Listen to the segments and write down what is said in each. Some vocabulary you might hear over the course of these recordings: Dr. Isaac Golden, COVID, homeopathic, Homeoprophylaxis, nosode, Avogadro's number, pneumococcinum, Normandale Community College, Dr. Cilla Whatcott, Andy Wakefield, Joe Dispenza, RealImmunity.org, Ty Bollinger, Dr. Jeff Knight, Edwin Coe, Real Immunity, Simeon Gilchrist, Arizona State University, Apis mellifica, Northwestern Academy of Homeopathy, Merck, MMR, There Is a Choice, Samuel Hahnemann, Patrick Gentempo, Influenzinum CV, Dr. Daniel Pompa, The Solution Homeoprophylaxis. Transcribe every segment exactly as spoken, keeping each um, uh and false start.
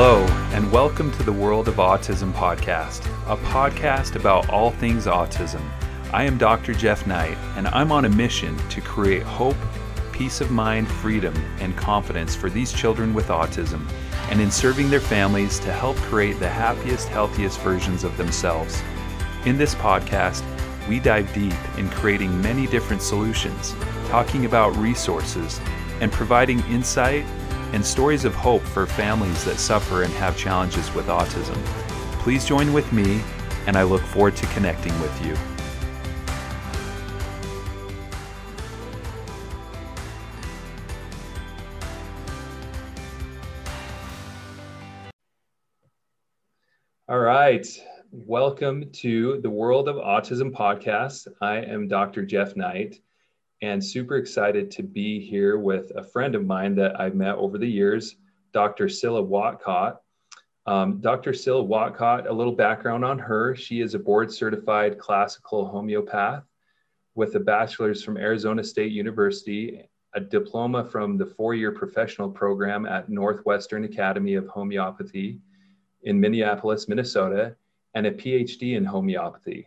Hello, and welcome to the World of Autism podcast, a podcast about all things autism. I am Doctor Jeff Knight, and I'm on a mission to create hope, peace of mind, freedom, and confidence for these children with autism, and in serving their families to help create the happiest, healthiest versions of themselves. In this podcast, we dive deep in creating many different solutions, talking about resources, and providing insight and stories of hope for families that suffer and have challenges with autism. Please join with me, and I look forward to connecting with you. All right, welcome to the World of Autism podcast. I am Doctor Jeff Knight, and super excited to be here with a friend of mine that I've met over the years, Doctor Cilla Whatcott. Um, Doctor Cilla Whatcott, a little background on her. She is a board-certified classical homeopath with a bachelor's from Arizona State University, a diploma from the four-year professional program at Northwestern Academy of Homeopathy in Minneapolis, Minnesota, and a P H D in homeopathy.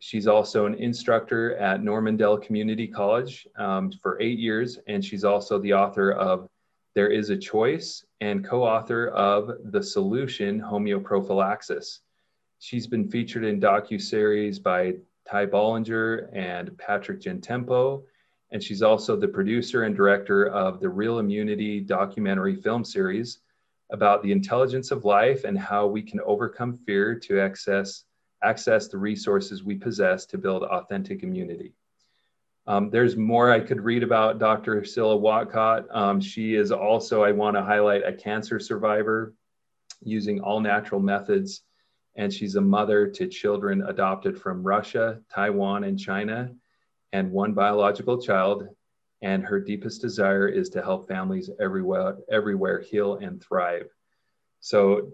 She's also an instructor at Normandale Community College um, for eight years, and she's also the author of There Is a Choice and co-author of The Solution Homeoprophylaxis. She's been featured in docuseries by Ty Bollinger and Patrick Gentempo, and she's also the producer and director of the Real Immunity documentary film series about the intelligence of life and how we can overcome fear to access access the resources we possess to build authentic immunity. Um, there's more I could read about Doctor Cilla Whatcott. Um, she is also, I want to highlight, a cancer survivor using all natural methods. And she's a mother to children adopted from Russia, Taiwan, and China, and one biological child. And her deepest desire is to help families everywhere, everywhere heal and thrive. So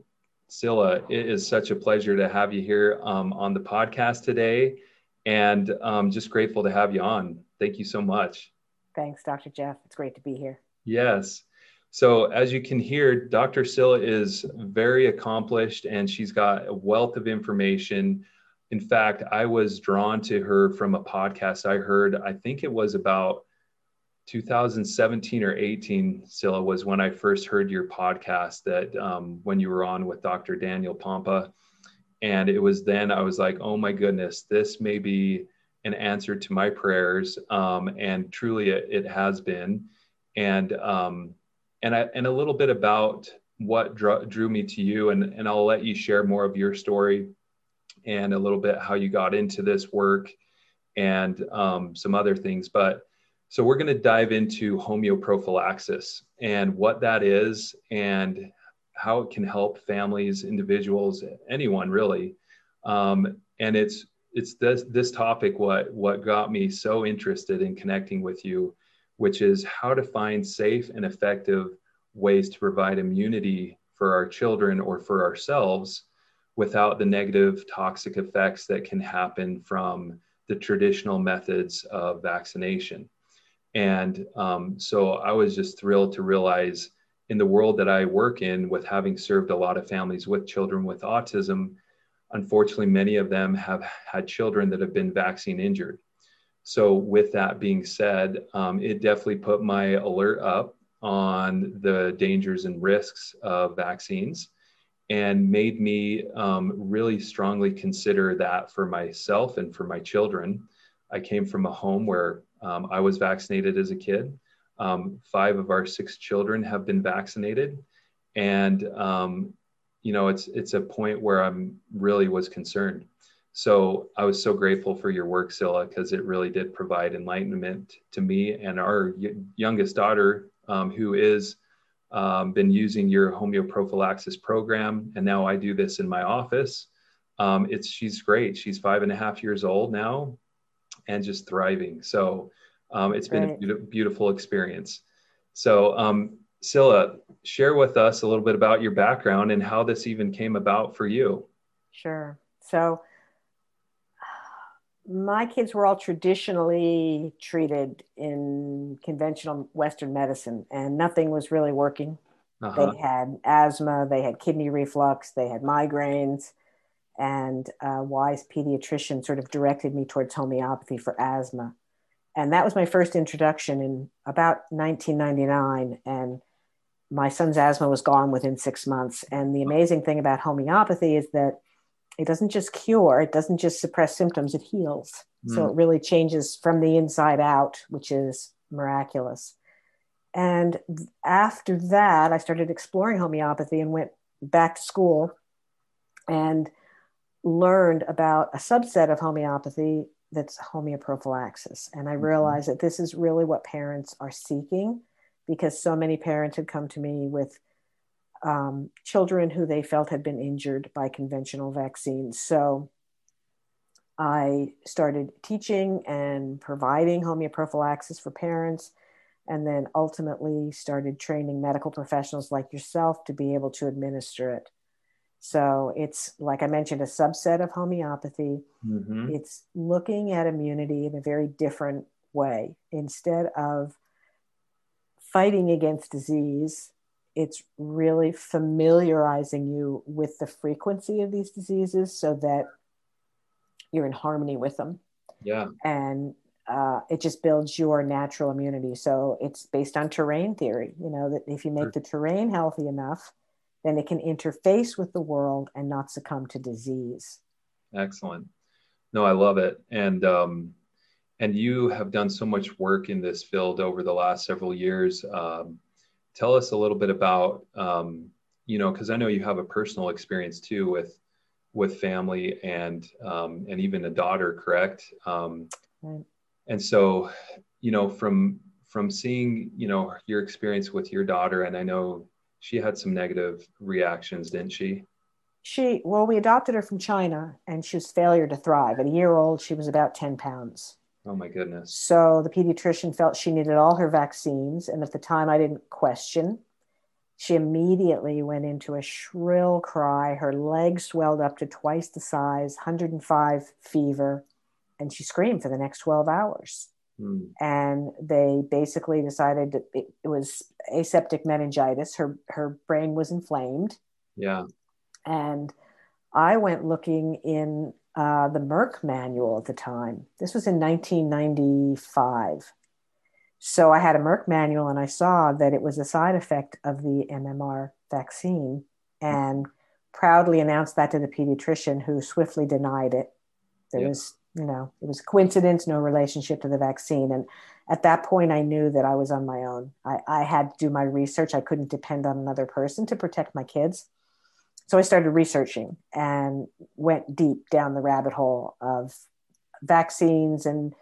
Cilla, it is such a pleasure to have you here um, on the podcast today, and um, just grateful to have you on. Thank you so much. Thanks, Doctor Jeff. It's great to be here. Yes. So as you can hear, Doctor Cilla is very accomplished, and she's got a wealth of information. In fact, I was drawn to her from a podcast I heard, I think it was about two thousand seventeen or eighteen, Cilla, was when I first heard your podcast that um, when you were on with Doctor Daniel Pompa. And it was then I was like, oh my goodness, this may be an answer to my prayers. Um, and truly it, it has been. And um, and, I, and a little bit about what drew, drew me to you, and, and I'll let you share more of your story and a little bit how you got into this work and um, some other things. But so we're going to dive into homeoprophylaxis and what that is and how it can help families, individuals, anyone really. Um, and it's it's this this topic what what got me so interested in connecting with you, which is how to find safe and effective ways to provide immunity for our children or for ourselves without the negative toxic effects that can happen from the traditional methods of vaccination. And um, so I was just thrilled to realize in the world that I work in, with having served a lot of families with children with autism, unfortunately, many of them have had children that have been vaccine injured. So with that being said, um, it definitely put my alert up on the dangers and risks of vaccines and made me um, really strongly consider that for myself and for my children. I came from a home where Um, I was vaccinated as a kid. Um, five of our six children have been vaccinated. And, um, you know, it's it's a point where I'm really was concerned. So I was so grateful for your work, Cilla, because it really did provide enlightenment to me and our y- youngest daughter, um, who is um, been using your homeoprophylaxis program. And now I do this in my office. Um, it's she's great. She's five and a half years old now, and just thriving. So um, it's been right. a be- beautiful experience. So um, Cilla, share with us a little bit about your background and how this even came about for you. Sure. So my kids were all traditionally treated in conventional Western medicine, and nothing was really working. Uh-huh. They had asthma, they had kidney reflux, they had migraines. And a wise pediatrician sort of directed me towards homeopathy for asthma. And that was my first introduction in about nineteen ninety-nine. And my son's asthma was gone within six months. And the amazing thing about homeopathy is that it doesn't just cure, it doesn't just suppress symptoms, it heals. Mm. So it really changes from the inside out, which is miraculous. And after that, I started exploring homeopathy and went back to school and learned about a subset of homeopathy that's homeoprophylaxis. And I realized that this is really what parents are seeking, because so many parents had come to me with um, children who they felt had been injured by conventional vaccines. So I started teaching and providing homeoprophylaxis for parents, and then ultimately started training medical professionals like yourself to be able to administer it. So it's, like I mentioned, a subset of homeopathy. Mm-hmm. It's looking at immunity in a very different way. Instead of fighting against disease, it's really familiarizing you with the frequency of these diseases so that you're in harmony with them. Yeah. And uh, it just builds your natural immunity. So it's based on terrain theory, you know, that if you make the terrain healthy enough, then it can interface with the world and not succumb to disease. Excellent. No, I love it. And um, and you have done so much work in this field over the last several years. Um, tell us a little bit about, um, you know, because I know you have a personal experience too with with family and um, and even a daughter, correct? Um, right. And so, you know, from from seeing, you know, your experience with your daughter, and I know she had some negative reactions, didn't she? She, well, we adopted her from China, and she was failure to thrive. At a year old, she was about ten pounds. Oh my goodness. So the pediatrician felt she needed all her vaccines. And at the time I didn't question. She immediately went into a shrill cry. Her legs swelled up to twice the size, one hundred five fever. And she screamed for the next twelve hours. Mm. And they basically decided that it, it was aseptic meningitis. Her her brain was inflamed. Yeah. And I went looking in uh, the Merck manual at the time. This was in nineteen ninety-five. So I had a Merck manual, and I saw that it was a side effect of the M M R vaccine, and proudly announced that to the pediatrician, who swiftly denied it. There yeah. was You know, it was a coincidence, no relationship to the vaccine. And at that point, I knew that I was on my own. I, I had to do my research. I couldn't depend on another person to protect my kids. So I started researching and went deep down the rabbit hole of vaccines and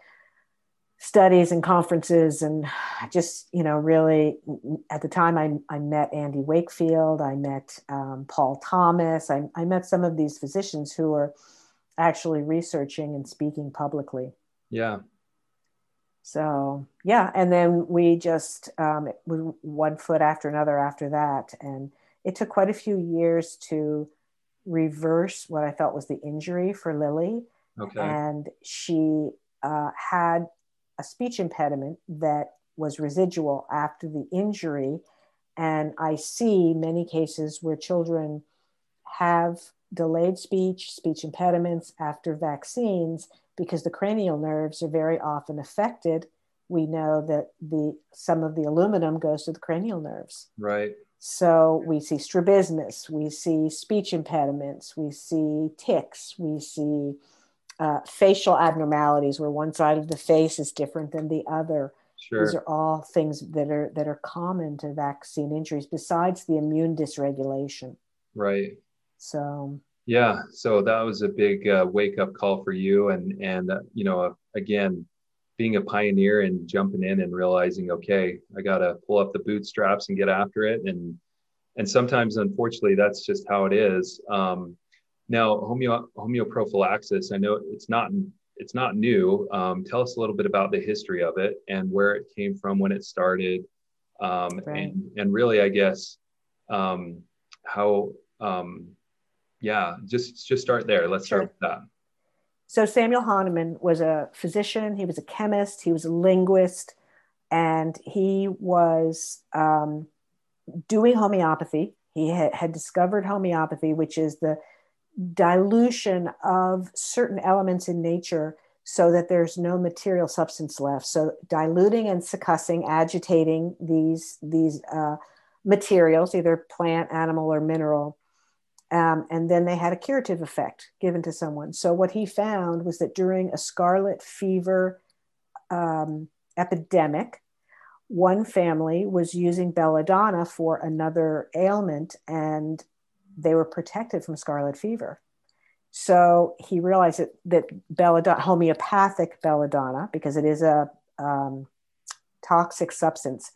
studies and conferences. And just, you know, really at the time I, I met Andy Wakefield, I met um, Paul Thomas, I, I met some of these physicians who are actually researching and speaking publicly. Yeah. So, yeah. And then we just, um, it was one foot after another after that. And it took quite a few years to reverse what I felt was the injury for Lily. Okay. And she uh, had a speech impediment that was residual after the injury. And I see many cases where children have delayed speech, speech impediments after vaccines, because the cranial nerves are very often affected. We know that the some of the aluminum goes to the cranial nerves. Right. So we see strabismus, we see speech impediments, we see tics, we see uh, facial abnormalities where one side of the face is different than the other. Sure. These are all things that are that are common to vaccine injuries, besides the immune dysregulation. Right. So, yeah, so that was a big uh, wake up call for you. And, and uh, you know, uh, again, being a pioneer and jumping in and realizing, okay, I got to pull up the bootstraps and get after it. And, and sometimes, unfortunately, that's just how it is. Um, now, homeo- homeoprophylaxis, I know it's not, it's not new. Um, tell us a little bit about the history of it and where it came from, when it started. Um, right. and, and really, I guess, um, how, um, Yeah, just just start there. Let's start with that. So Samuel Hahnemann was a physician. He was a chemist. He was a linguist, and he was um, doing homeopathy. He had discovered homeopathy, which is the dilution of certain elements in nature so that there's no material substance left. So diluting and succussing, agitating these, these uh, materials, either plant, animal, or mineral. Um, and then they had a curative effect given to someone. So what he found was that during a scarlet fever um, epidemic, one family was using belladonna for another ailment, and they were protected from scarlet fever. So he realized that, that belladonna, homeopathic belladonna, because it is a um, toxic substance,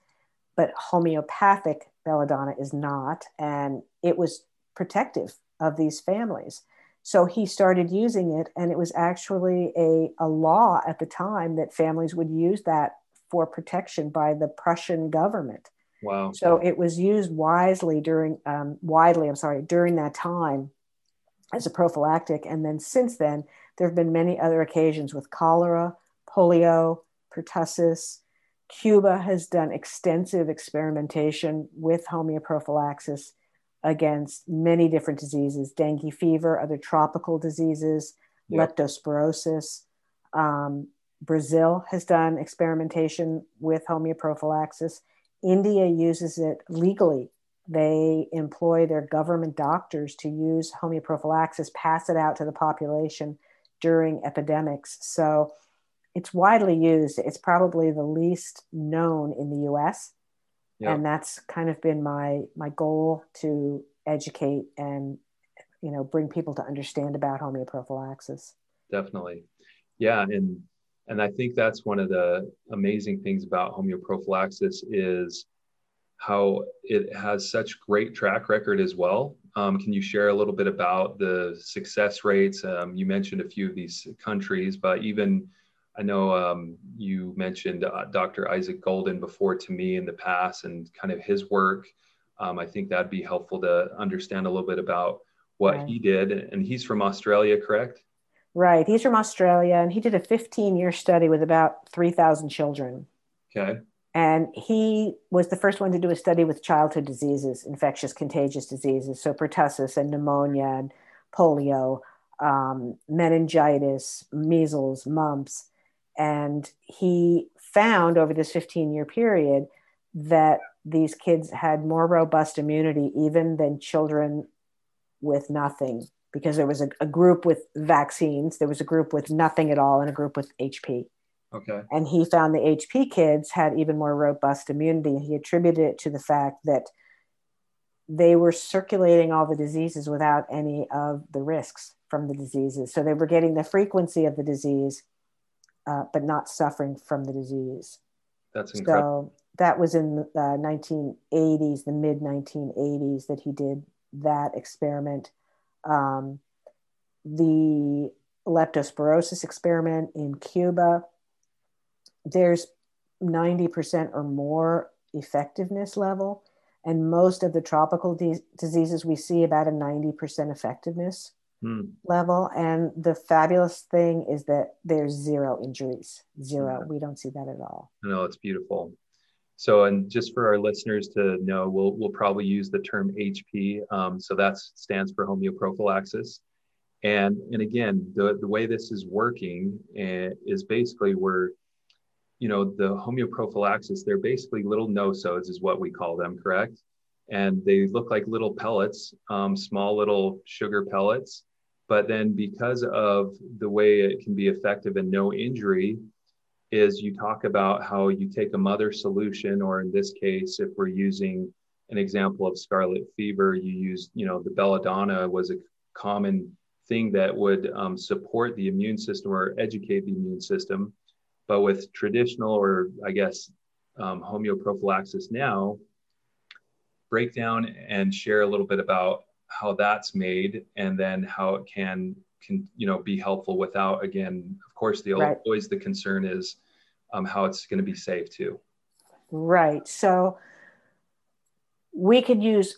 but homeopathic belladonna is not, and it was protective of these families. So he started using it, and it was actually a, a law at the time that families would use that for protection by the Prussian government. Wow. So it was used wisely during, um, widely, I'm sorry, during that time as a prophylactic. And then since then, there have been many other occasions with cholera, polio, pertussis. Cuba has done extensive experimentation with homeoprophylaxis against many different diseases, dengue fever, other tropical diseases, yep. leptospirosis. Um, Brazil has done experimentation with homeoprophylaxis. India uses it legally. They employ their government doctors to use homeoprophylaxis, pass it out to the population during epidemics. So it's widely used. It's probably the least known in the U S. Yep. And that's kind of been my my goal, to educate and, you know, bring people to understand about homeoprophylaxis. Definitely. Yeah. And And I think that's one of the amazing things about homeoprophylaxis, is how it has such great track record as well. Um, can you share a little bit about the success rates? Um, you mentioned a few of these countries, but even I know um, you mentioned uh, Doctor Isaac Golden before to me in the past, and kind of his work. Um, I think that'd be helpful to understand a little bit about what right. he did. And he's from Australia, correct? Right. He's from Australia, and he did a fifteen-year study with about three thousand children. Okay. And he was the first one to do a study with childhood diseases, infectious, contagious diseases. So pertussis and pneumonia and polio, um, meningitis, measles, mumps. And he found over this fifteen-year period that these kids had more robust immunity even than children with nothing. Because there was a, a group with vaccines, there was a group with nothing at all, and a group with H P. Okay. And he found the H P kids had even more robust immunity. He attributed it to the fact that they were circulating all the diseases without any of the risks from the diseases. So they were getting the frequency of the disease, uh, but not suffering from the disease. That's incredible. So that was in the nineteen eighties, the mid nineteen eighties, that he did that experiment. Um, the leptospirosis experiment in Cuba, there's ninety percent or more effectiveness level. And most of the tropical de- diseases, we see about a ninety percent effectiveness mm. level. And the fabulous thing is that there's zero injuries, zero. Yeah. We don't see that at all. No, it's beautiful. So, and just for our listeners to know, we'll we'll probably use the term H P. Um, so that stands for homeoprophylaxis. And and again, the, the way this is working is basically we're, you know, the homeoprophylaxis, they're basically little no-sodes is what we call them, correct? And they look like little pellets, um, small little sugar pellets. But then because of the way it can be effective and no injury, is you talk about how you take a mother solution, or in this case, if we're using an example of scarlet fever, you use, you know, the belladonna was a common thing that would um, support the immune system or educate the immune system. But with traditional, or I guess, um, homeoprophylaxis now, break down and share a little bit about how that's made, and then how it can can, you know, be helpful without, again, of course, the right. always the concern is um, how it's going to be safe too. Right. So we could use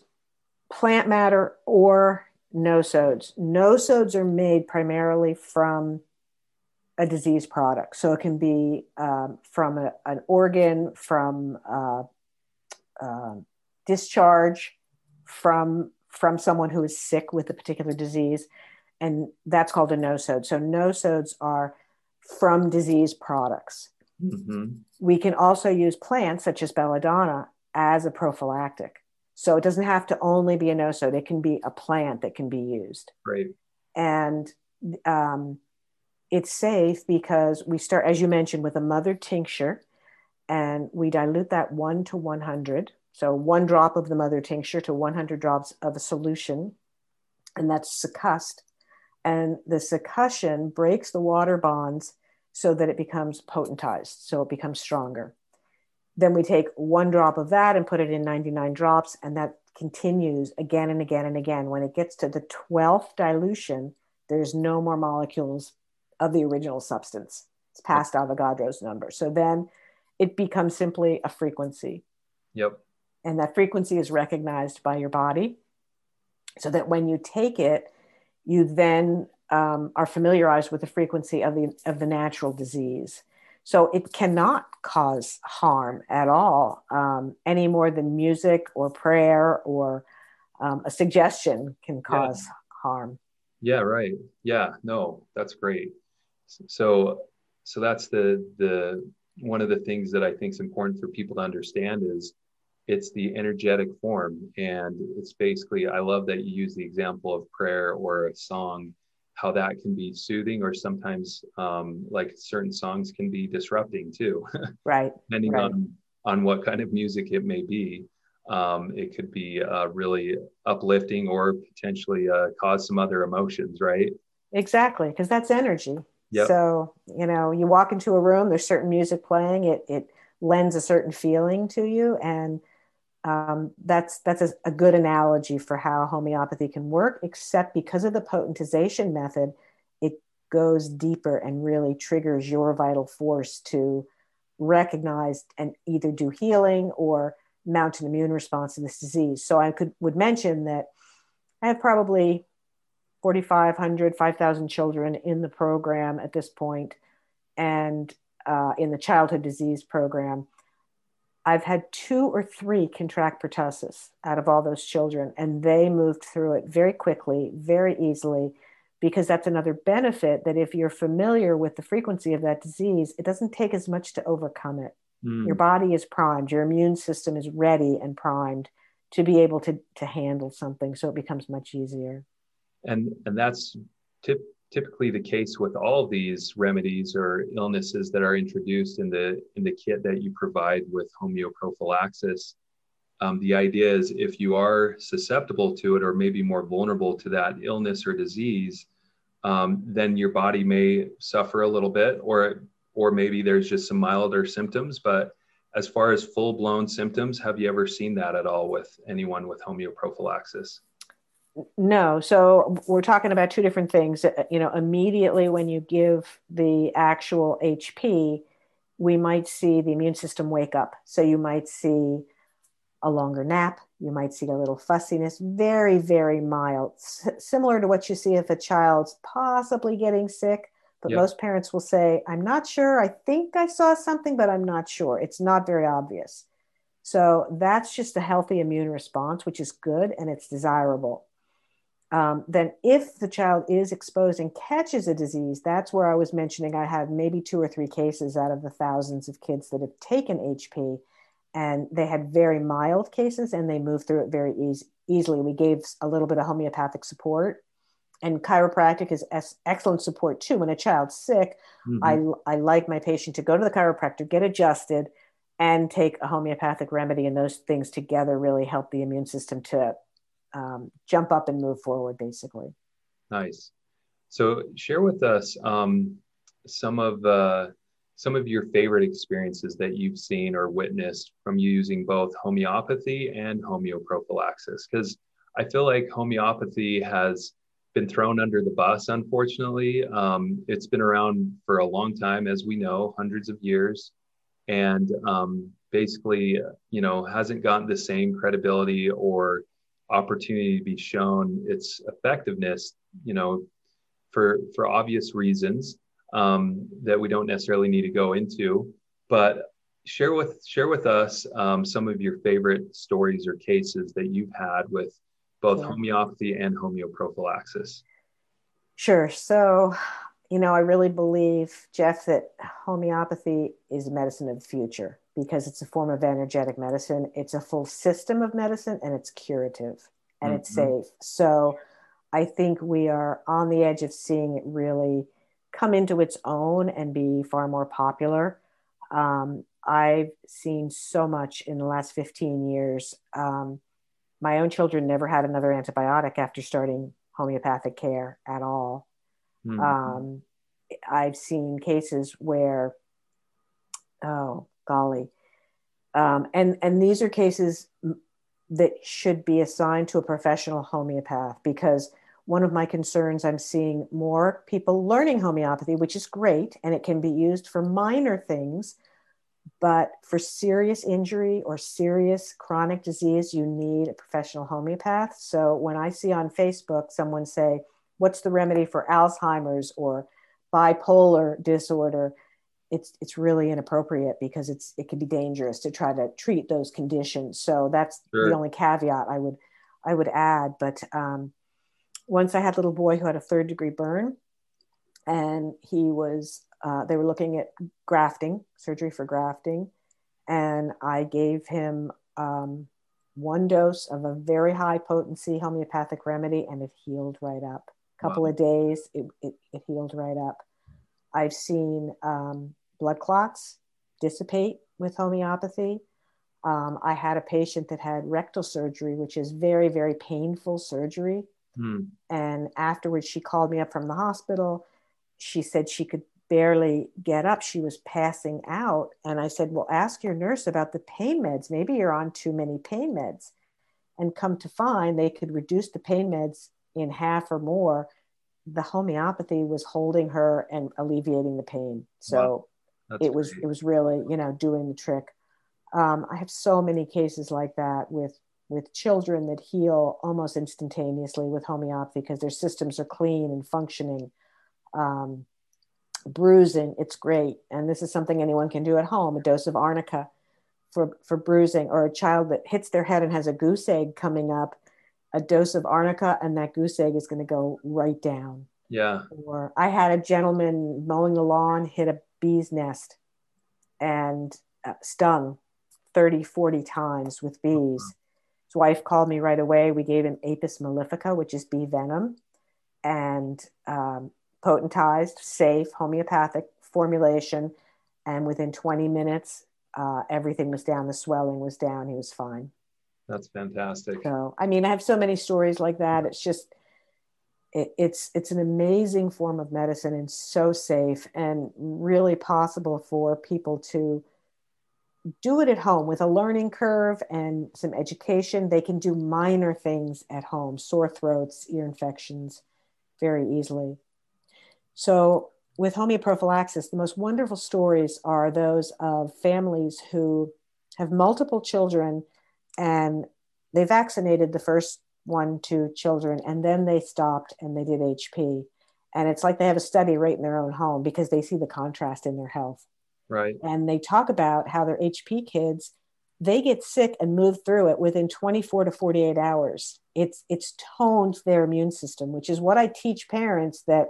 plant matter or no-sodes. No-sodes are made primarily from a disease product. So it can be um, from a, an organ, from uh, uh, discharge from, from someone who is sick with a particular disease. And that's called a nosode. So nosodes are from disease products. Mm-hmm. We can also use plants such as belladonna as a prophylactic. So it doesn't have to only be a nosode. It can be a plant that can be used. Right. And um, it's safe because we start, as you mentioned, with a mother tincture, and we dilute that one to one hundred. So one drop of the mother tincture to one hundred drops of a solution, and that's succussed. And the succussion breaks the water bonds so that it becomes potentized, so it becomes stronger. Then we take one drop of that and put it in ninety-nine drops, and that continues again and again and again. When it gets to the twelfth dilution, there's no more molecules of the original substance. It's past Avogadro's number. So then it becomes simply a frequency. Yep. And that frequency is recognized by your body, so that when you take it, you then um, are familiarized with the frequency of the of the natural disease. So it cannot cause harm at all, um, any more than music or prayer or um, a suggestion can cause yeah. harm. Yeah, right. Yeah, no, that's great. So, so that's the the one of the things that I think is important for people to understand is it's the energetic form. And it's basically, I love that you use the example of prayer or a song, how that can be soothing, or sometimes um, like certain songs can be disrupting too. Right. Depending right. on, on what kind of music it may be. Um, it could be uh, really uplifting or potentially uh, cause some other emotions, right? Exactly, because that's energy. Yep. So, you know, you walk into a room, there's certain music playing, it it lends a certain feeling to you. And um, that's that's a, a good analogy for how homeopathy can work, except because of the potentization method, it goes deeper and really triggers your vital force to recognize and either do healing or mount an immune response to this disease. So I could would mention that I have probably forty-five hundred, five thousand children in the program at this point, and uh, in the childhood disease program, I've had two or three contract pertussis out of all those children, and they moved through it very quickly, very easily, because that's another benefit, that if you're familiar with the frequency of that disease, it doesn't take as much to overcome it. Mm. Your body is primed. Your immune system is ready and primed to be able to, to handle something. So it becomes much easier. And and that's tip, typically the case with all these remedies or illnesses that are introduced in the in the kit that you provide with homeoprophylaxis. Um, the idea is if you are susceptible to it or maybe more vulnerable to that illness or disease, um, then your body may suffer a little bit, or it or maybe there's just some milder symptoms. But as far as full-blown symptoms, have you ever seen that at all with anyone with homeoprophylaxis? No. So we're talking about two different things. You know, immediately when you give the actual H P, we might see the immune system wake up. So you might see a longer nap. You might see a little fussiness, very, very mild, S- similar to what you see if a child's possibly getting sick. But yep. most parents will say, I'm not sure. I think I saw something, but I'm not sure. It's not very obvious. So that's just a healthy immune response, which is good and it's desirable. Um, then if the child is exposed and catches a disease, that's where I was mentioning I had maybe two or three cases out of the thousands of kids that have taken H P, and they had very mild cases and they moved through it very easy, easily. We gave a little bit of homeopathic support. And chiropractic is excellent support too. When a child's sick, mm-hmm. I, I like my patient to go to the chiropractor, get adjusted, and take a homeopathic remedy. And those things together really help the immune system to um, jump up and move forward, basically. Nice. So share with us um, some of uh, some of your favorite experiences that you've seen or witnessed from you using both homeopathy and homeoprophylaxis, because I feel like homeopathy has been thrown under the bus, unfortunately. Um, it's been around for a long time, as we know, hundreds of years, and um, basically, you know, hasn't gotten the same credibility or opportunity to be shown its effectiveness, you know, for, for obvious reasons um, that we don't necessarily need to go into. But share with share with us um, some of your favorite stories or cases that you've had with both yeah. homeopathy and homeoprophylaxis. Sure. So, you know, I really believe, Jeff, that homeopathy is medicine of the future because it's a form of energetic medicine. It's a full system of medicine, and it's curative, and mm-hmm. it's safe. So I think we are on the edge of seeing it really come into its own and be far more popular. Um, I've seen so much in the last fifteen years. Um, my own children never had another antibiotic after starting homeopathic care at all. Mm-hmm. Um, I've seen cases where, oh, golly. Um, and, and these are cases that should be assigned to a professional homeopath, because one of my concerns, I'm seeing more people learning homeopathy, which is great, and it can be used for minor things, but for serious injury or serious chronic disease, you need a professional homeopath. So when I see on Facebook someone say, what's the remedy for Alzheimer's or bipolar disorder, it's it's really inappropriate, because it's it can be dangerous to try to treat those conditions. So that's sure. the only caveat I would I would add. But um, once I had a little boy who had a third degree burn, and he was uh, they were looking at grafting, surgery for grafting, and I gave him um, one dose of a very high potency homeopathic remedy, and it healed right up. A couple wow. of days, it, it it healed right up. I've seen um, blood clots dissipate with homeopathy. Um, I had a patient that had rectal surgery, which is very, very painful surgery. Mm. And afterwards, she called me up from the hospital. She said she could barely get up. She was passing out. And I said, well, ask your nurse about the pain meds. Maybe you're on too many pain meds. And come to find, they could reduce the pain meds in half or more. The homeopathy was holding her and alleviating the pain. So wow. it was, great. It was really, you know, doing the trick. Um, I have so many cases like that with, with children that heal almost instantaneously with homeopathy because their systems are clean and functioning. Um, bruising, it's great. And this is something anyone can do at home, a dose of arnica for, for bruising, or a child that hits their head and has a goose egg coming up. A dose of arnica and that goose egg is going to go right down. Yeah. Or I had a gentleman mowing the lawn, hit a bee's nest and uh, stung thirty, forty times with bees. Mm-hmm. His wife called me right away. We gave him Apis mellifica, which is bee venom, and um, potentized, safe, homeopathic formulation. And within twenty minutes, uh, everything was down. The swelling was down. He was fine. That's fantastic. So, I mean, I have so many stories like that. It's just, it, it's, it's an amazing form of medicine and so safe and really possible for people to do it at home with a learning curve and some education. They can do minor things at home, sore throats, ear infections, very easily. So with homeoprophylaxis, the most wonderful stories are those of families who have multiple children, and they vaccinated the first one, two children, and then they stopped and they did H P. And it's like they have a study right in their own home because they see the contrast in their health. Right. And they talk about how their H P kids, they get sick and move through it within twenty-four to forty-eight hours. It's, it's toned their immune system, which is what I teach parents, that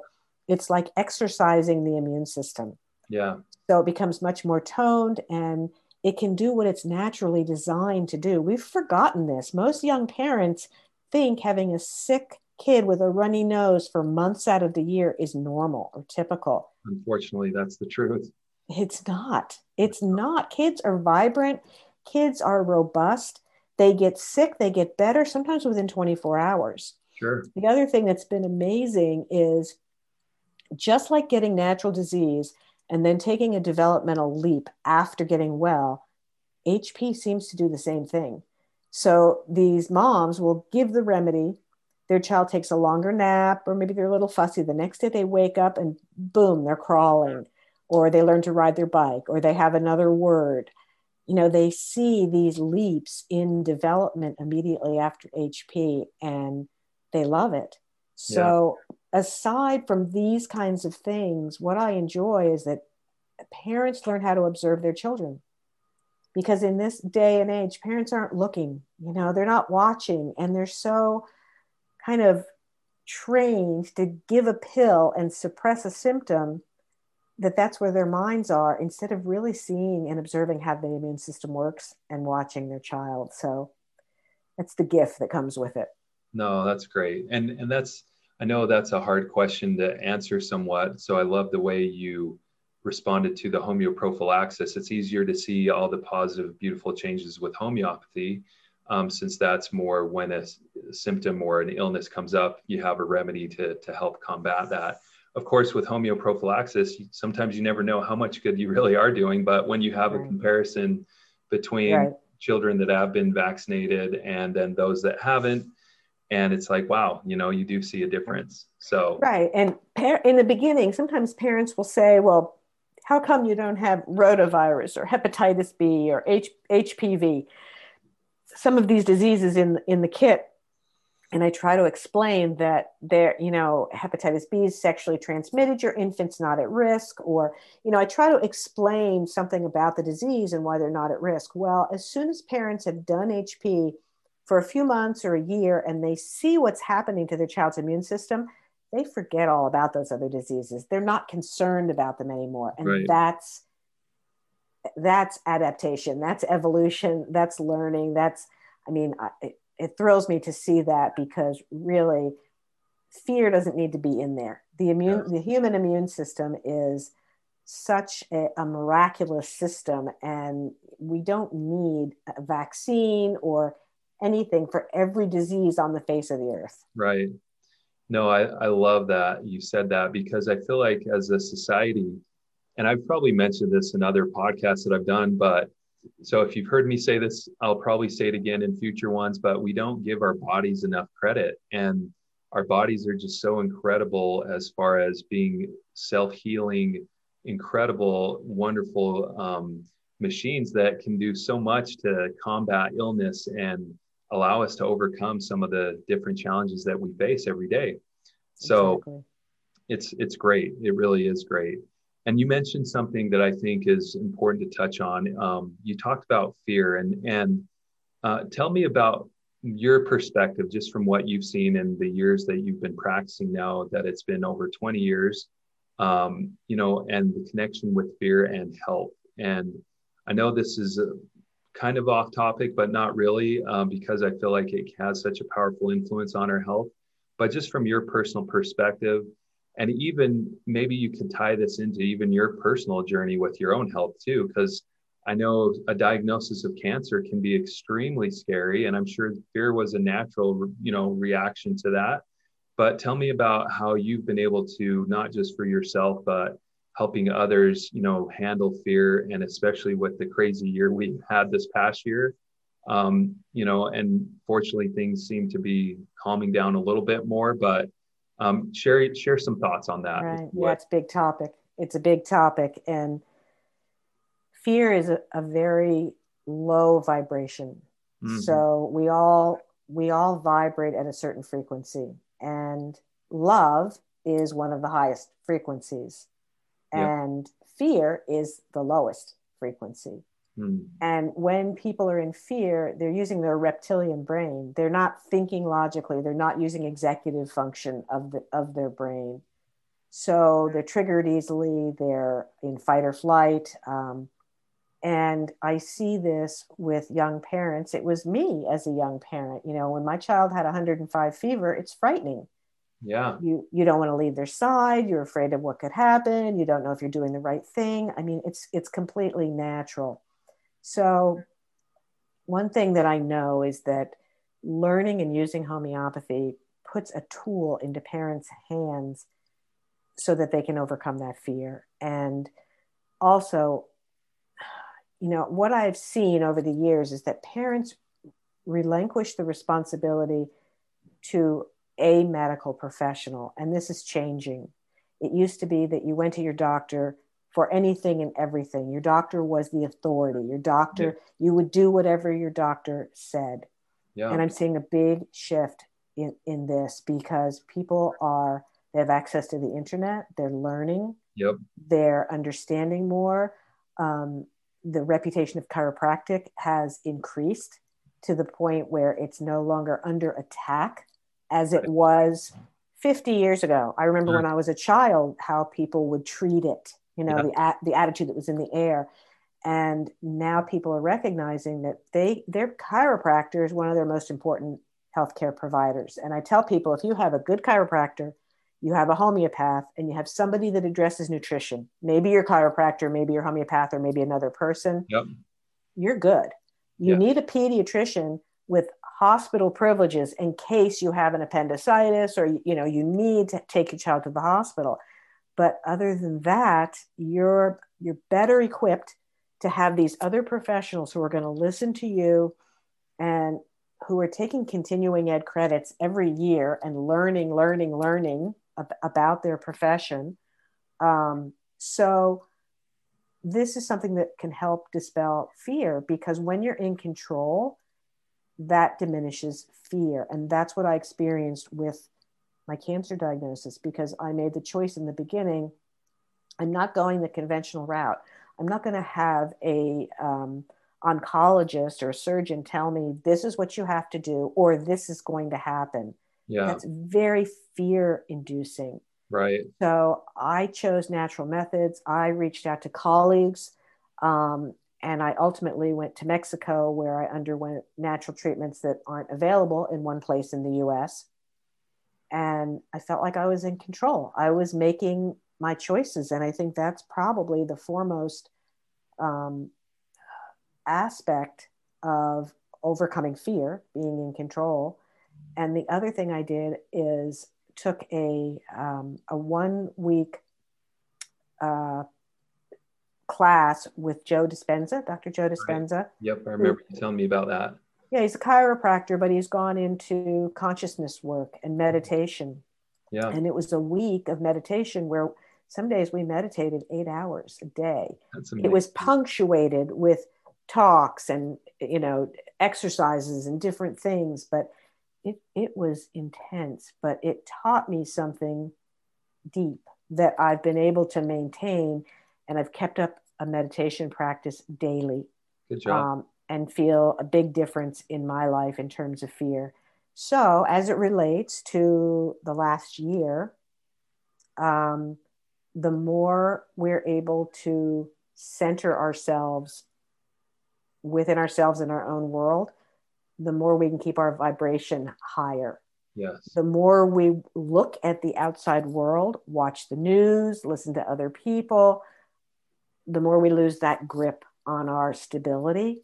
it's like exercising the immune system. Yeah. So it becomes much more toned, and it can do what it's naturally designed to do. We've forgotten this. Most young parents think having a sick kid with a runny nose for months out of the year is normal or typical. Unfortunately, that's the truth. It's not. It's not. Kids are vibrant. Kids are robust. They get sick. They get better, sometimes within twenty-four hours. Sure. The other thing that's been amazing is, just like getting natural disease and then taking a developmental leap after getting well, H P seems to do the same thing. So these moms will give the remedy. Their child takes a longer nap, or maybe they're a little fussy. The next day they wake up and boom, they're crawling, or they learn to ride their bike, or they have another word. You know, they see these leaps in development immediately after H P, and they love it. So yeah. aside from these kinds of things, what I enjoy is that parents learn how to observe their children. because in this day and age, parents aren't looking, you know, they're not watching, and they're so kind of trained to give a pill and suppress a symptom that that's where their minds are, instead of really seeing and observing how the immune system works and watching their child. So that's the gift that comes with it. No, that's great. And and that's, I know that's a hard question to answer somewhat. So I love the way you responded to the homeoprophylaxis. It's easier to see all the positive, beautiful changes with homeopathy, um, since that's more when a symptom or an illness comes up, you have a remedy to, to help combat that. Of course, with homeoprophylaxis, sometimes you never know how much good you really are doing. But when you have right. a comparison between right. children that have been vaccinated and then those that haven't, and it's like, wow, you know, you do see a difference. So right. And par- in the beginning, sometimes parents will say, well, how come you don't have rotavirus or hepatitis B or H- HPV? Some of these diseases in, in the kit. And I try to explain that there, you know, hepatitis B is sexually transmitted, your infant's not at risk, or, you know, I try to explain something about the disease and why they're not at risk. Well, as soon as parents have done H P for a few months or a year, and they see what's happening to their child's immune system, they forget all about those other diseases. They're not concerned about them anymore. And right. that's, that's adaptation. That's evolution. That's learning. That's, I mean, I, it, it thrills me to see that, because really fear doesn't need to be in there. The immune, yeah. the human immune system is such a, a miraculous system, and we don't need a vaccine or anything for every disease on the face of the earth. Right. No, I, I love that you said that, because I feel like as a society, and I've probably mentioned this in other podcasts that I've done, but so if you've heard me say this, I'll probably say it again in future ones, but we don't give our bodies enough credit. And our bodies are just so incredible as far as being self-healing, incredible, wonderful um, machines that can do so much to combat illness and allow us to overcome some of the different challenges that we face every day. So exactly. it's it's great. It really is great. And you mentioned something that I think is important to touch on. Um, you talked about fear, and and uh, tell me about your perspective, just from what you've seen in the years that you've been practicing now, that it's been over twenty years, um, you know, and the connection with fear and health. And I know this is a kind of off topic, but not really, uh, because I feel like it has such a powerful influence on our health. But just from your personal perspective, and even maybe you can tie this into even your personal journey with your own health too, because I know a diagnosis of cancer can be extremely scary, and I'm sure fear was a natural, you know, reaction to that. But tell me about how you've been able to, not just for yourself, but helping others, you know, handle fear, and especially with the crazy year we've had this past year, um, you know, and fortunately things seem to be calming down a little bit more, but Um, share, share some thoughts on that. Right. Yeah, it's a big topic. It's a big topic. And fear is a, a very low vibration. Mm-hmm. So we all, we all vibrate at a certain frequency, and love is one of the highest frequencies, yeah. and fear is the lowest frequency. Mm-hmm. And when people are in fear, they're using their reptilian brain. They're not thinking logically. They're not using executive function of the, of their brain. So they're triggered easily. They're in fight or flight. Um, and I see this with young parents. It was me as a young parent. You know, when my child had one oh five fever, it's frightening. Yeah. You, you don't want to leave their side. You're afraid of what could happen. You don't know if you're doing the right thing. I mean, it's, it's completely natural. So one thing that I know is that learning and using homeopathy puts a tool into parents' hands so that they can overcome that fear. And also, you know, what I've seen over the years is that parents relinquish the responsibility to a medical professional. And this is changing. It used to be that you went to your doctor for anything and everything. Your doctor was the authority. Your doctor, yeah. you would do whatever your doctor said. Yeah. And I'm seeing a big shift in, in this, because people are, they have access to the internet, they're learning, yep. they're understanding more. Um, the reputation of chiropractic has increased to the point where it's no longer under attack as it was fifty years ago. I remember when I was a child, how people would treat it, you know, yeah. the the attitude that was in the air. And now people are recognizing that they their chiropractor is one of their most important healthcare providers. And I tell people, if you have a good chiropractor, you have a homeopath, and you have somebody that addresses nutrition, maybe your chiropractor, maybe your homeopath, or maybe another person, yep. you're good. You yep. need a pediatrician with hospital privileges in case you have an appendicitis or, you know, you need to take your child to the hospital. But other than that, you're you're better equipped to have these other professionals who are going to listen to you and who are taking continuing ed credits every year and learning, learning, learning ab- about their profession. Um, so this is something that can help dispel fear, because when you're in control, that diminishes fear. And that's what I experienced with my cancer diagnosis, because I made the choice in the beginning, I'm not going the conventional route. I'm not going to have a um, oncologist or a surgeon tell me this is what you have to do, or this is going to happen. Yeah. That's very fear inducing. Right. So I chose natural methods. I reached out to colleagues, um, and I ultimately went to Mexico, where I underwent natural treatments that aren't available in one place in the U S. And I felt like I was in control. I was making my choices. And I think that's probably the foremost um, aspect of overcoming fear, being in control. And the other thing I did is took a, um, a one week uh, class with Joe Dispenza, Doctor Joe Dispenza. Right. Yep. I remember who, you telling me about that. Yeah. He's a chiropractor, but he's gone into consciousness work and meditation. Yeah. And it was a week of meditation where some days we meditated eight hours a day. That's amazing. It was punctuated with talks and, you know, exercises and different things, but it, it was intense, but it taught me something deep that I've been able to maintain. And I've kept up a meditation practice daily. Good job. Um, and feel a big difference in my life in terms of fear. So as it relates to the last year, um, the more we're able to center ourselves within ourselves in our own world, the more we can keep our vibration higher. Yes. The more we look at the outside world, watch the news, listen to other people, the more we lose that grip on our stability.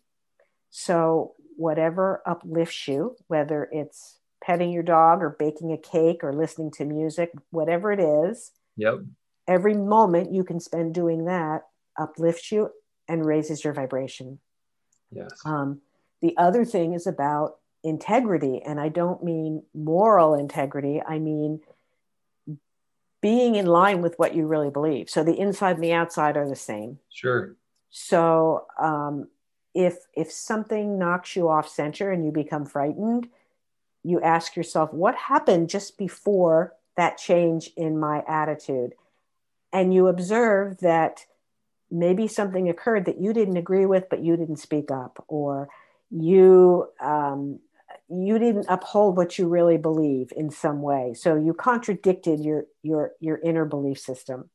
So whatever uplifts you, whether it's petting your dog or baking a cake or listening to music, whatever it is, yep. every moment you can spend doing that uplifts you and raises your vibration. Yes. Um, the other thing is about integrity. And I don't mean moral integrity. I mean being in line with what you really believe. So the inside and the outside are the same. Sure. So um, if if something knocks you off center and you become frightened, you ask yourself, what happened just before that change in my attitude? And you observe that maybe something occurred that you didn't agree with, but you didn't speak up, or you um, you didn't uphold what you really believe in some way. So you contradicted your your your inner belief system,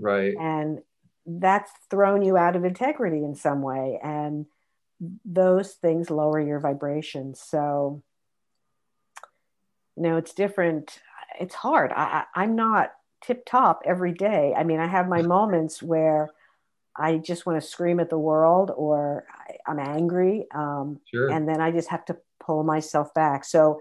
right? And that's thrown you out of integrity in some way, and those things lower your vibration. So, you know, it's different. It's hard. I, I I'm not tip top every day. I mean, I have my moments where I just want to scream at the world, or I, I'm angry. Um, sure. And then I just have to pull myself back. So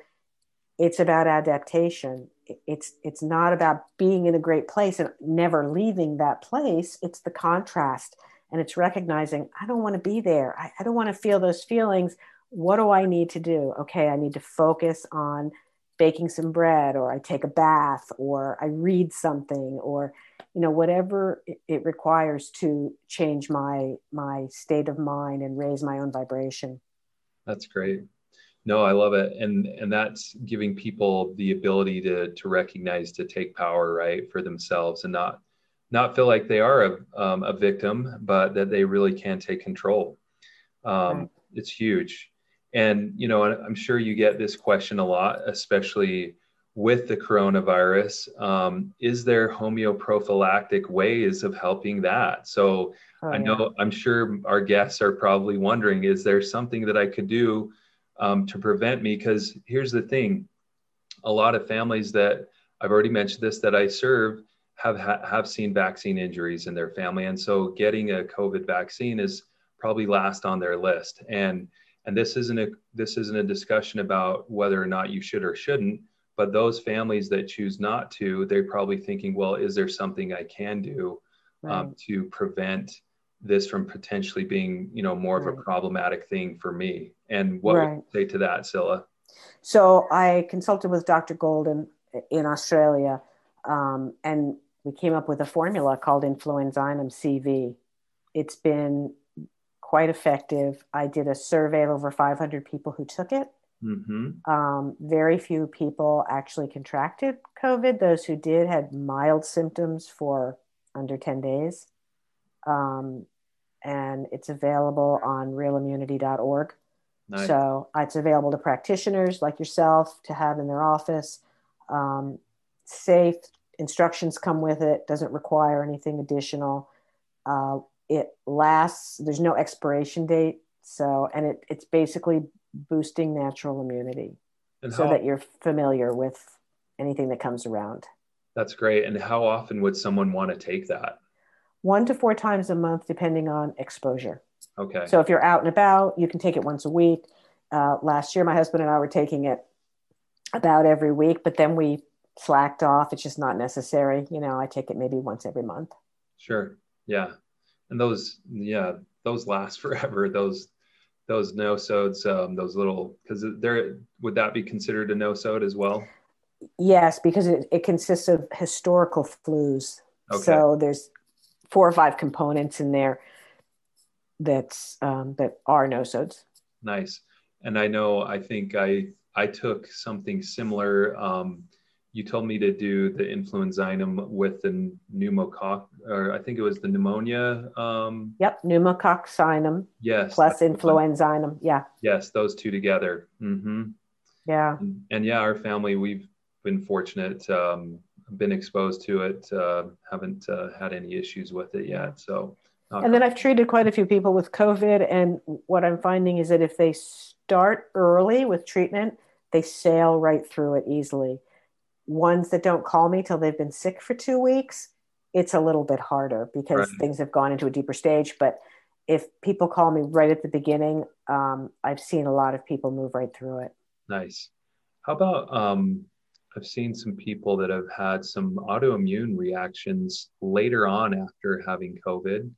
it's about adaptation. It's, it's not about being in a great place and never leaving that place. It's the contrast, and it's recognizing, I don't want to be there. I, I don't want to feel those feelings. What do I need to do? Okay. I need to focus on baking some bread, or I take a bath, or I read something, or, you know, whatever it requires to change my, my state of mind and raise my own vibration. That's great. No, I love it. And, and that's giving people the ability to, to recognize, to take power, right, for themselves, and not, not feel like they are a, um, a victim, but that they really can take control. Um, it's huge. And, you know, I'm sure you get this question a lot, especially with the coronavirus. Um, is there homeoprophylactic ways of helping that? So oh, I know, yeah. I'm sure our guests are probably wondering, is there something that I could do um, to prevent me? Because here's the thing, a lot of families that I've already mentioned this, that I serve, have have seen vaccine injuries in their family. And so getting a COVID vaccine is probably last on their list. And and this isn't a this isn't a discussion about whether or not you should or shouldn't, but those families that choose not to, they're probably thinking, well, is there something I can do right. um, to prevent this from potentially being, you know, more right. of a problematic thing for me? And what right. would you say to that, Cilla? So I consulted with Doctor Golden in Australia, um, and we came up with a formula called Influenzinum C V. It's been quite effective. I did a survey of over five hundred people who took it. Mm-hmm. Um, very few people actually contracted COVID. Those who did had mild symptoms for under ten days. Um, and it's available on real immunity dot org. Nice. So it's available to practitioners like yourself to have in their office. Um, safe instructions come with it. Doesn't require anything additional. Uh, it lasts. There's no expiration date. So, and it, it's basically boosting natural immunity, and so how, that you're familiar with anything that comes around. That's great. And how often would someone want to take that? One to four times a month, depending on exposure. Okay. So if you're out and about, you can take it once a week. Uh, last year, my husband and I were taking it about every week, but then we slacked off. It's just not necessary. You know, I take it maybe once every month. Sure. Yeah. And those, yeah, those last forever. Those, those nosodes, um, those little, because there, would that be considered a nosode as well? Yes, because it, it consists of historical flus. Okay. So there's four or five components in there that's, um, that are nosodes. Nice. And I know, I think I, I took something similar. Um, you told me to do the influenzinum with the pneumococ, or I think it was the pneumonia. Um, yep, pneumococcinum. Yes. Plus influenzinum. Yeah. Yes, those two together. Mm-hmm. Yeah. And, and yeah, our family, we've been fortunate, um, been exposed to it, uh, haven't uh, had any issues with it yet. So. And then I've treated quite a few people with COVID, and what I'm finding is that if they start early with treatment, they sail right through it easily. Ones that don't call me till they've been sick for two weeks, it's a little bit harder because right. things have gone into a deeper stage. But if people call me right at the beginning, um, I've seen a lot of people move right through it. Nice. How about, um, I've seen some people that have had some autoimmune reactions later on after having COVID.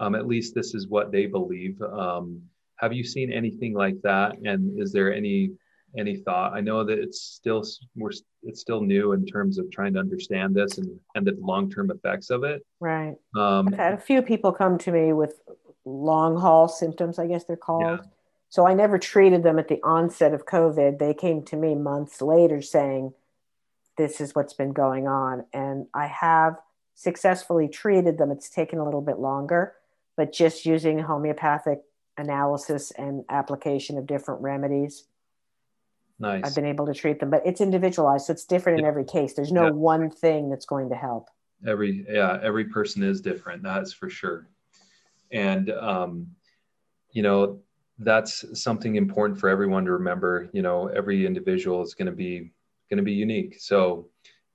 Um, at least this is what they believe. Um, have you seen anything like that? And is there any any thought? I know that it's still we're it's still new in terms of trying to understand this and and the long term effects of it. Right. Um, I've had a few people come to me with long haul symptoms, I guess they're called. Yeah. So I never treated them at the onset of COVID. They came to me months later saying, "This is what's been going on," and I have successfully treated them. It's taken a little bit longer, but just using homeopathic analysis and application of different remedies. Nice. I've been able to treat them, but it's individualized. So it's different in every case. There's no yeah. one thing that's going to help. Every, yeah, every person is different. That's for sure. And, um, you know, that's something important for everyone to remember. You know, every individual is going to be, going to be unique. So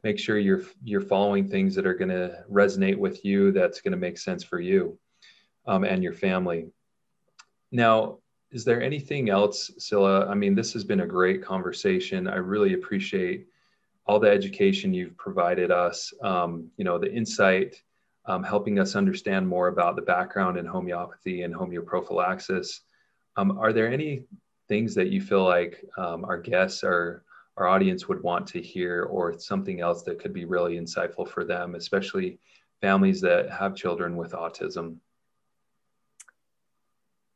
make sure you're, you're following things that are going to resonate with you. That's going to make sense for you, um, and your family. Now, is there anything else, Cilla? I mean, this has been a great conversation. I really appreciate all the education you've provided us, um, you know, the insight, um, helping us understand more about the background in homeopathy and homeoprophylaxis. Um, are there any things that you feel like um, our guests are, our audience would want to hear, or something else that could be really insightful for them, especially families that have children with autism?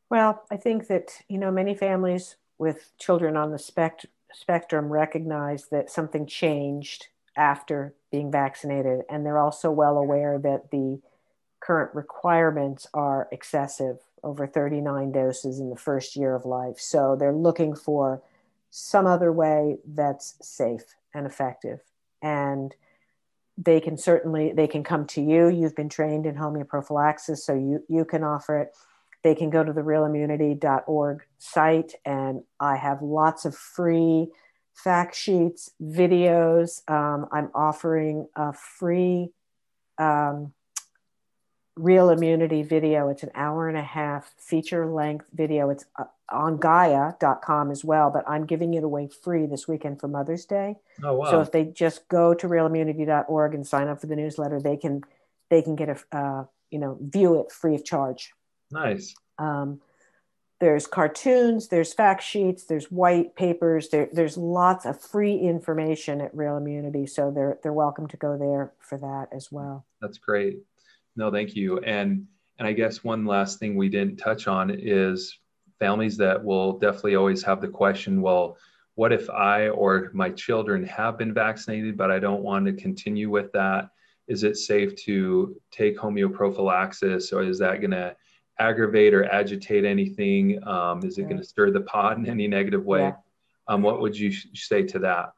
Well, I think that, you know, many families with children on the spect- spectrum recognize that something changed after being vaccinated. And they're also well aware that the current requirements are excessive, over thirty-nine doses in the first year of life. So they're looking for some other way that's safe and effective. And they can certainly, they can come to you. You've been trained in homeoprophylaxis, so you, you can offer it. They can go to the real immunity dot org site, and I have lots of free fact sheets, videos. Um, I'm offering a free um, Real Immunity video. It's an hour and a half feature length video. It's on Gaia dot com as well, but I'm giving it away free this weekend for Mother's Day. Oh, wow. So if they just go to real immunity dot org and sign up for the newsletter, they can, they can get a, uh, you know, view it free of charge. Nice. Um, There's cartoons, there's fact sheets, there's white papers, there, there's lots of free information at Real Immunity. So they're they're welcome to go there for that as well. That's great. No, thank you. And and I guess one last thing we didn't touch on is families that will definitely always have the question, well, what if I or my children have been vaccinated, but I don't want to continue with that? Is it safe to take homeoprophylaxis, or is that going to aggravate or agitate anything? Um, is it going to stir the pot in any negative way? Yeah. Um, what would you sh- say to that?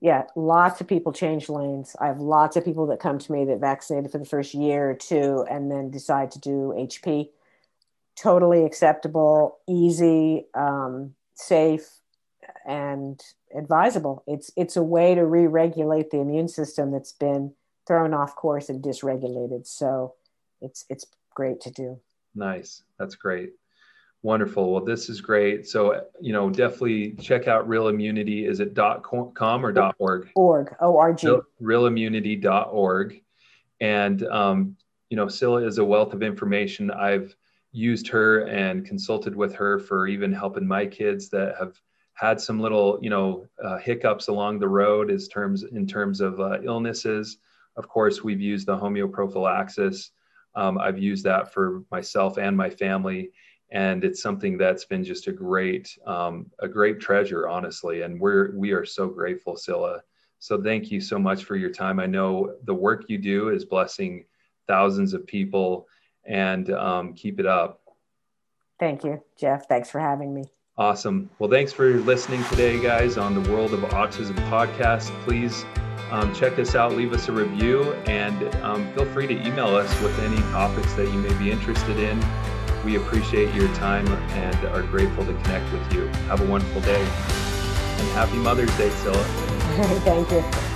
Yeah, lots of people change lanes. I have lots of people that come to me that vaccinated for the first year or two and then decide to do H P. Totally acceptable, easy, um, safe, and advisable. It's, it's a way to re-regulate the immune system that's been thrown off course and dysregulated. So it's, it's great to do. Nice. That's great. Wonderful. Well, this is great. So, you know, definitely check out Real Immunity. Is it .com or .org? Org. O R G. real immunity dot org. And, um, you know, Cilla is a wealth of information. I've used her and consulted with her for even helping my kids that have had some little, you know, uh, hiccups along the road as terms in terms of uh, illnesses. Of course, we've used the homeoprophylaxis. Um, I've used that for myself and my family, and it's something that's been just a great, um, a great treasure, honestly. And we're, we are so grateful, Cilla. So thank you so much for your time. I know the work you do is blessing thousands of people, and um, keep it up. Thank you, Jeff. Thanks for having me. Awesome. Well, thanks for listening today, guys, on the World of Autism podcast. Please Um, check us out, leave us a review, and um, feel free to email us with any topics that you may be interested in. We appreciate your time and are grateful to connect with you. Have a wonderful day. And happy Mother's Day, Cilla. Thank you.